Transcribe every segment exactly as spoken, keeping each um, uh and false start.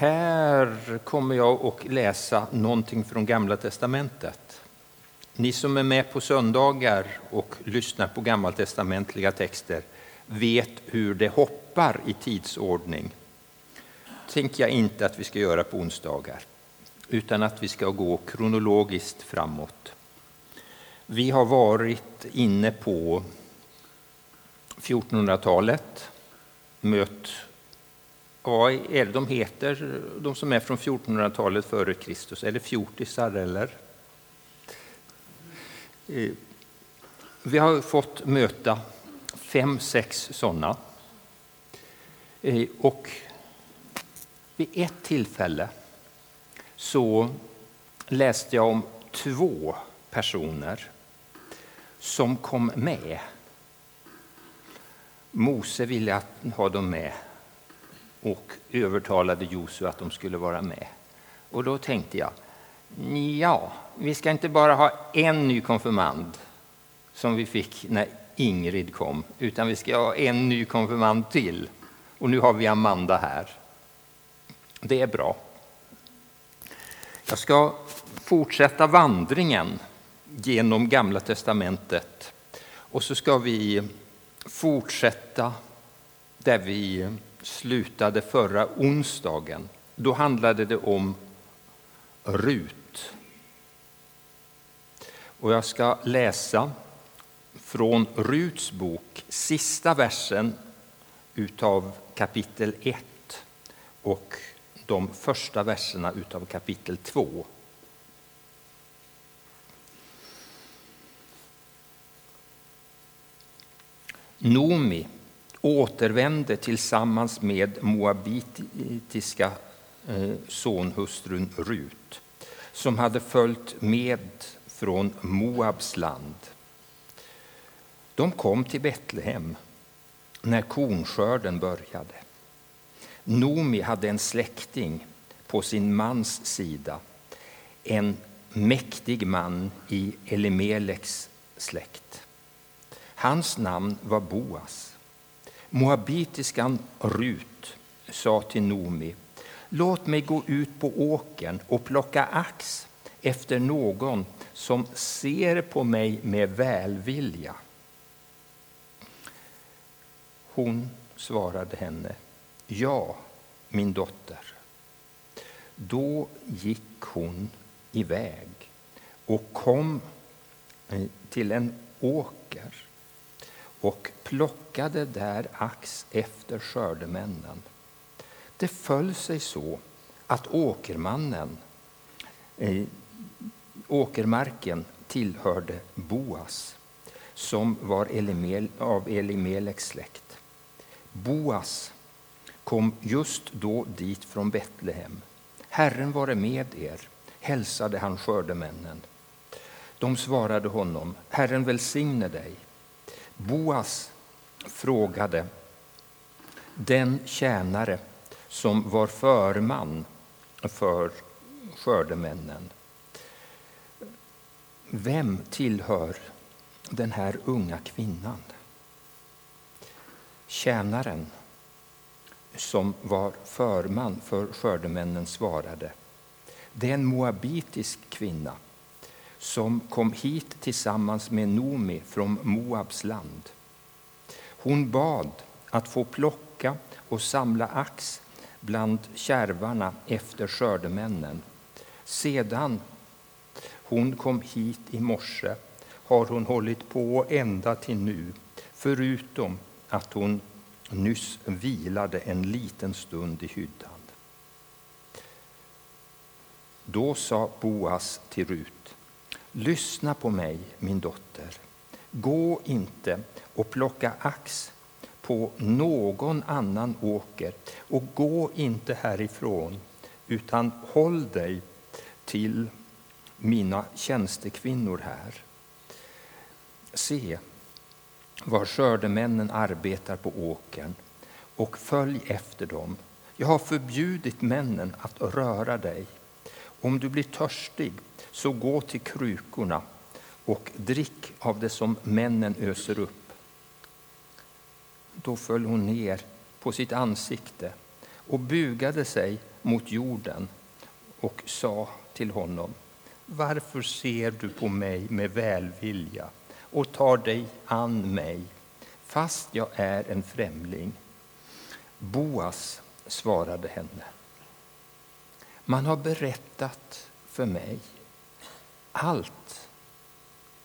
Här kommer jag att läsa någonting från Gamla testamentet. Ni som är med på söndagar och lyssnar på gammaltestamentliga texter vet hur det hoppar i tidsordning. Tänker jag inte att vi ska göra på onsdagar, utan att vi ska gå kronologiskt framåt. Vi har varit inne på fjortonhundratalet, mött vad är det de heter, de som är från fjortonhundratalet före Kristus, eller fjortisar eller? Vi har fått möta fem, sex sådana. Och vid ett tillfälle så läste jag om två personer som kom med. Mose ville ha dem med och övertalade Josu att de skulle vara med. Och då tänkte jag, ja, vi ska inte bara ha en ny konfirmand som vi fick när Ingrid kom, utan vi ska ha en ny konfirmand till. Och nu har vi Amanda här. Det är bra. Jag ska fortsätta vandringen genom Gamla testamentet. Och så ska vi fortsätta där vi slutade förra onsdagen. Då handlade det om Rut. Och jag ska läsa från Ruts bok, sista versen utav kapitel ett och de första verserna utav kapitel två. Noomi återvände tillsammans med moabitiska sonhustrun Rut, som hade följt med från Moabs land. De kom till Betlehem när kornskörden började. Noomi hade en släkting på sin mans sida, en mäktig man i Elimeleks släkt. Hans namn var Boas. Moabitiskan Rut sa till Noomi, låt mig gå ut på åkern och plocka ax efter någon som ser på mig med välvilja. Hon svarade henne, ja, min dotter. Då gick hon iväg och kom till en åker och plockade där ax efter skördemännen. Det föll sig så att åkermannen, eh, åkermarken tillhörde Boas, som var Elimel, av Elimeleks släkt. Boas kom just då dit från Betlehem. Herren vare med er, hälsade han skördemännen. De svarade honom, Herren välsigne dig. Boas frågade, den tjänare som var förman för skördemännen, vem tillhör den här unga kvinnan? Tjänaren som var förman för skördemännen svarade, det är en moabitisk kvinna som kom hit tillsammans med Noomi från Moabs land. Hon bad att få plocka och samla ax bland kärvarna efter skördemännen. Sedan hon kom hit i morse har hon hållit på ända till nu, förutom att hon nyss vilade en liten stund i hyddan. Då sa Boas till Rut, lyssna på mig, min dotter. Gå inte och plocka ax på någon annan åker och gå inte härifrån, utan håll dig till mina tjänstekvinnor här. Se var skördemännen arbetar på åkern och följ efter dem. Jag har förbjudit männen att röra dig. Om du blir törstig så gå till krukorna och drick av det som männen öser upp. Då föll hon ner på sitt ansikte och bugade sig mot jorden och sa till honom: varför ser du på mig med välvilja och tar dig an mig, fast jag är en främling? Boas svarade henne: man har berättat för mig allt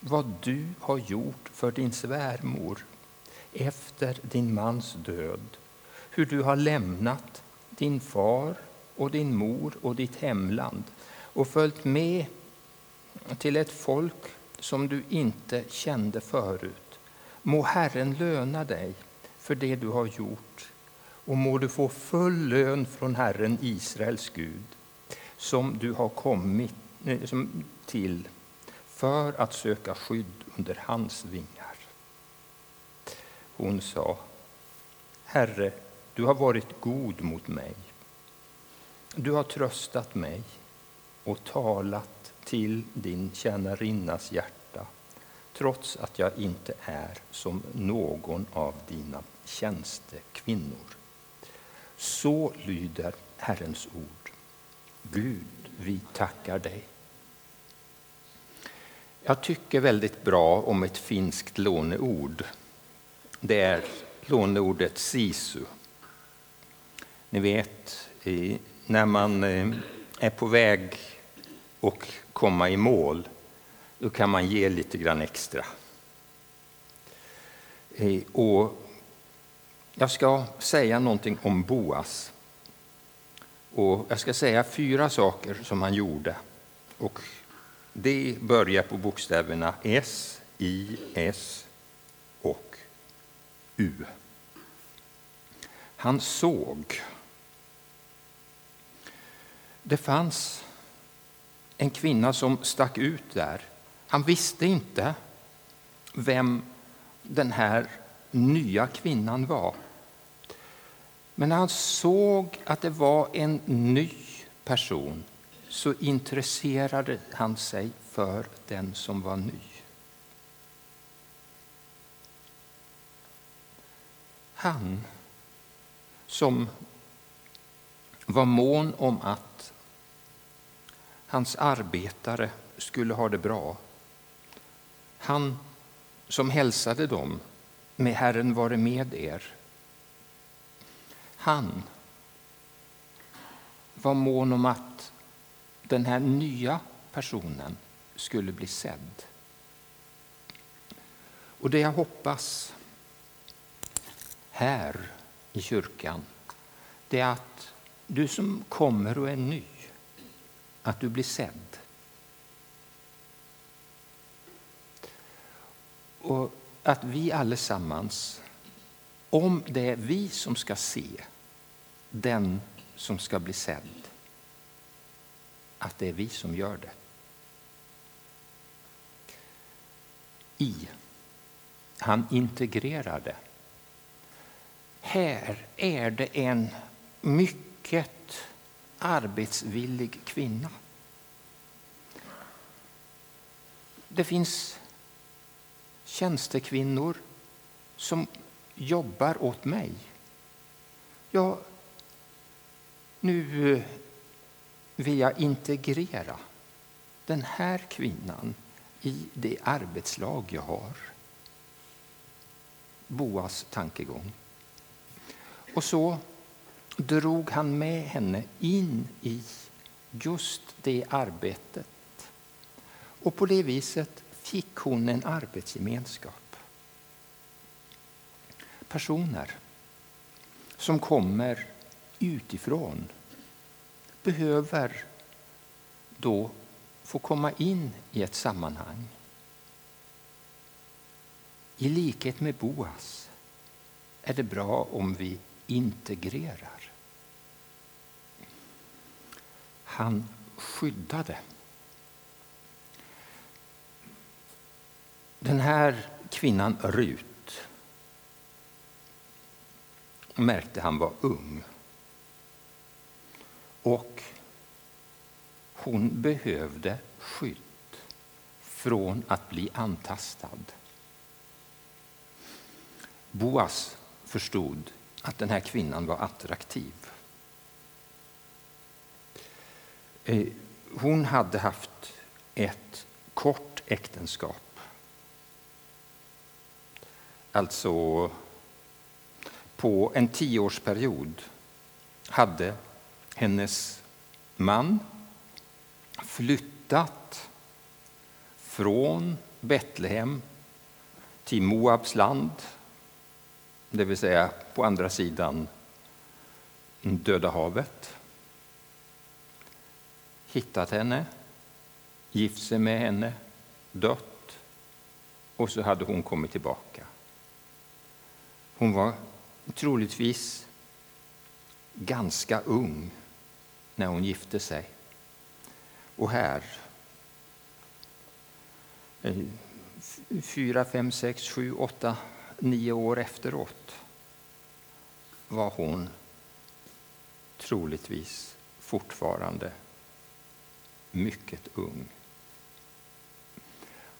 vad du har gjort för din svärmor efter din mans död, hur du har lämnat din far och din mor och ditt hemland och följt med till ett folk som du inte kände förut. Må Herren löna dig för det du har gjort, och må du få full lön från Herren Israels Gud som du har kommit till för att söka skydd under hans vingar. Hon sa: Herre, du har varit god mot mig. Du har tröstat mig och talat till din tjänarinnas hjärta, trots att jag inte är som någon av dina tjänstekvinnor. Så lyder Herrens ord. Gud, vi tackar dig. Jag tycker väldigt bra om ett finskt låneord. Det är låneordet Sisu. Ni vet, när man är på väg och komma i mål, då kan man ge lite grann extra. Och jag ska säga någonting om Boas. Och jag ska säga fyra saker som han gjorde. Och det börjar på bokstäverna S, I, S och U. Han såg. Det fanns en kvinna som stack ut där. Han visste inte vem den här nya kvinnan var. Men när han såg att det var en ny person, så intresserade han sig för den som var ny. Han som var mån om att hans arbetare skulle ha det bra. Han som hälsade dem med: Herren vare med er. Han var mån om att den här nya personen skulle bli sedd. Och det jag hoppas här i kyrkan, det är att du som kommer och är ny, att du blir sedd. Och att vi allesammans, om det är vi som ska se den som ska bli sedd, att det är vi som gör det. I. Han integrerade. Här är det en mycket arbetsvillig kvinna. Det finns tjänstekvinnor som jobbar åt mig. Ja, nu vill jag integrera den här kvinnan i det arbetslag jag har. Boas tankegång. Och så drog han med henne in i just det arbetet. Och på det viset fick hon en arbetsgemenskap. Personer som kommer utifrån behöver då få komma in i ett sammanhang. I likhet med Boas är det bra om vi integrerar. Han skyddade. Den här kvinnan Rut, märkte han var ung. Och hon behövde skydd från att bli antastad. Boas förstod att den här kvinnan var attraktiv. Hon hade haft ett kort äktenskap. Alltså på en tioårsperiod hade hennes man flyttat från Betlehem till Moabs land, det vill säga på andra sidan Döda havet, hittat henne, gift sig med henne, dött, och så hade hon kommit tillbaka. Hon var troligtvis ganska ung när hon gifte sig. Och här, fyra, fem, sex, sju, åtta, nio år efteråt, var hon troligtvis fortfarande mycket ung.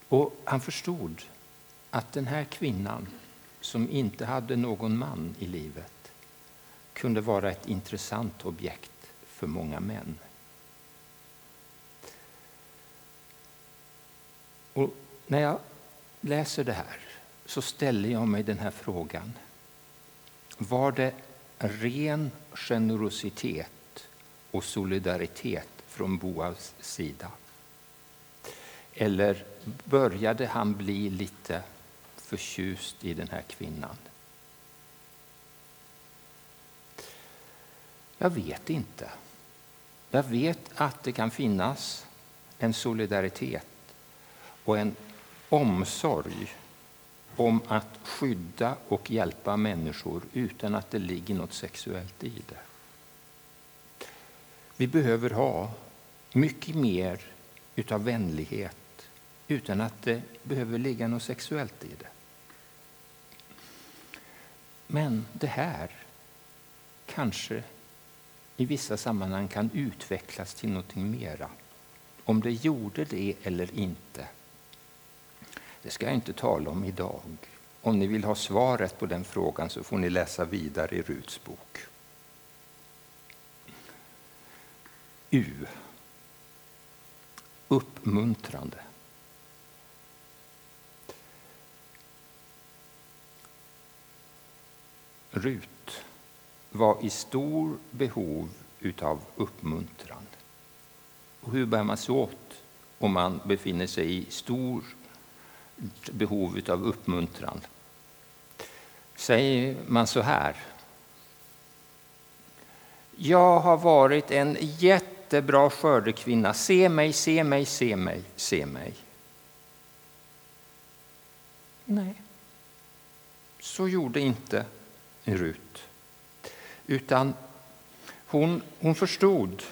Och han förstod att den här kvinnan som inte hade någon man i livet kunde vara ett intressant objekt för många män. Och när jag läser det här så ställer jag mig den här frågan. Var det ren generositet och solidaritet från Boas sida? Eller började han bli lite förtjust i den här kvinnan? Jag vet inte. Jag vet att det kan finnas en solidaritet och en omsorg om att skydda och hjälpa människor utan att det ligger något sexuellt i det. Vi behöver ha mycket mer utav vänlighet utan att det behöver ligga något sexuellt i det. Men det här kanske i vissa sammanhang kan utvecklas till någonting mera. Om det gjorde det eller inte, det ska jag inte tala om idag. Om ni vill ha svaret på den frågan så får ni läsa vidare i Ruts bok. U. Uppmuntrande. Rut var i stor behov utav uppmuntran. Och hur bär man sig åt om man befinner sig i stor behov utav uppmuntran? Säger man så här: jag har varit en jättebra skördekvinna. Se mig, se mig, se mig, se mig. Nej, så gjorde inte Rut. Utan hon, hon förstod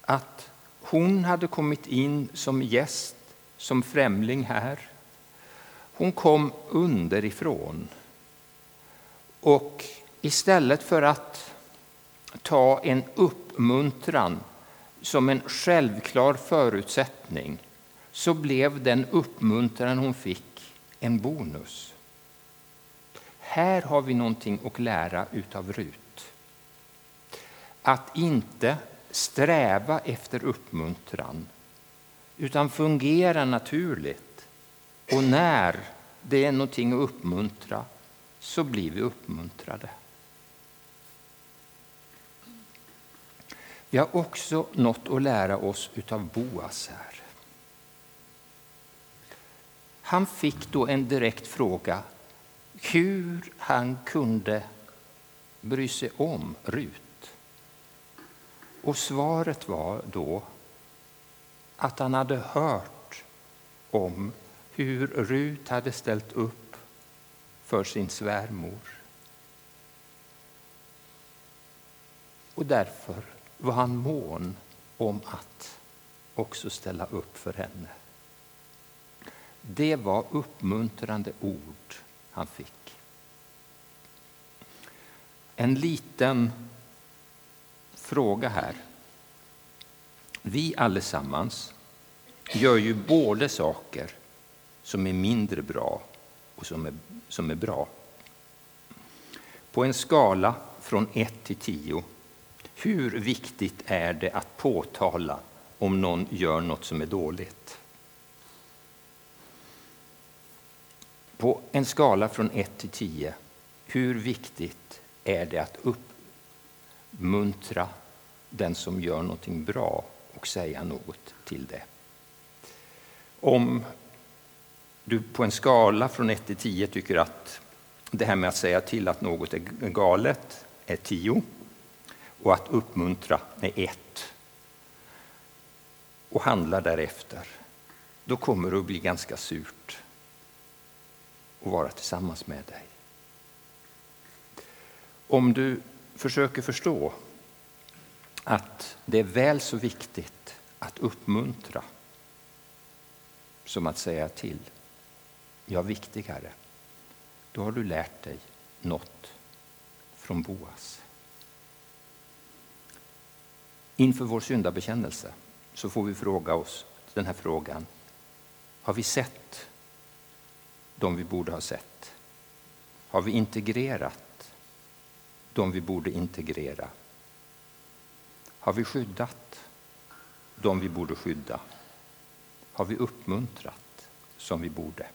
att hon hade kommit in som gäst, som främling här. Hon kom underifrån. Och istället för att ta en uppmuntran som en självklar förutsättning, så blev den uppmuntran hon fick en bonus. Här har vi någonting att lära utav Rut. Att inte sträva efter uppmuntran, utan fungera naturligt. Och när det är någonting att uppmuntra, så blir vi uppmuntrade. Vi har också något att lära oss utav Boas här. Han fick då en direkt fråga hur han kunde bry sig om Rut. Och svaret var då att han hade hört om hur Rut hade ställt upp för sin svärmor. Och därför var han mån om att också ställa upp för henne. Det var uppmuntrande ord han fick. En liten fråga här. Vi allesammans gör ju både saker som är mindre bra och som är, som är bra. På en skala från ett till tio, Hur viktigt är det att påtala om någon gör något som är dåligt? På en skala från ett till tio, hur viktigt är det att uppmuntra den som gör någonting bra och säga något till det? Om du på en skala från ett till tio tycker att det här med att säga till att något är galet är tio och att uppmuntra är ett och handla därefter, då kommer det att bli ganska surt att vara tillsammans med dig. Om du försöker förstå att det är väl så viktigt att uppmuntra som att säga till, ja, viktigare, då har du lärt dig något från Boas. Inför vår syndabekännelse så får vi fråga oss den här frågan: har vi sett de vi borde ha sett? Har vi integrerat de vi borde integrera? Har vi skyddat de vi borde skydda? Har vi uppmuntrat som vi borde?